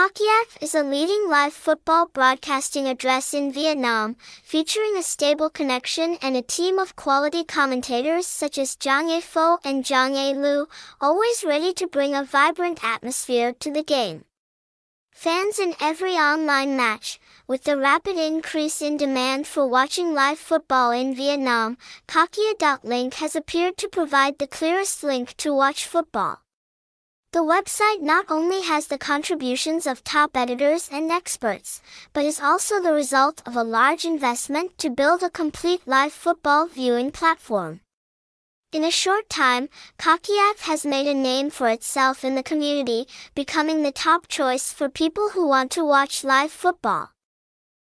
Cakhia.tv is a leading live football broadcasting address in Vietnam, featuring a stable connection and a team of quality commentators such as Giàng A Phò and Giàng A Lử, always ready to bring a vibrant atmosphere to the game. Fans in every online match, with the rapid increase in demand for watching live football in Vietnam, Cakhia.link has appeared to provide the clearest link to watch football. The website not only has the contributions of top editors and experts, but is also the result of a large investment to build a complete live football viewing platform. In a short time, Cakhia.tv has made a name for itself in the community, becoming the top choice for people who want to watch live football.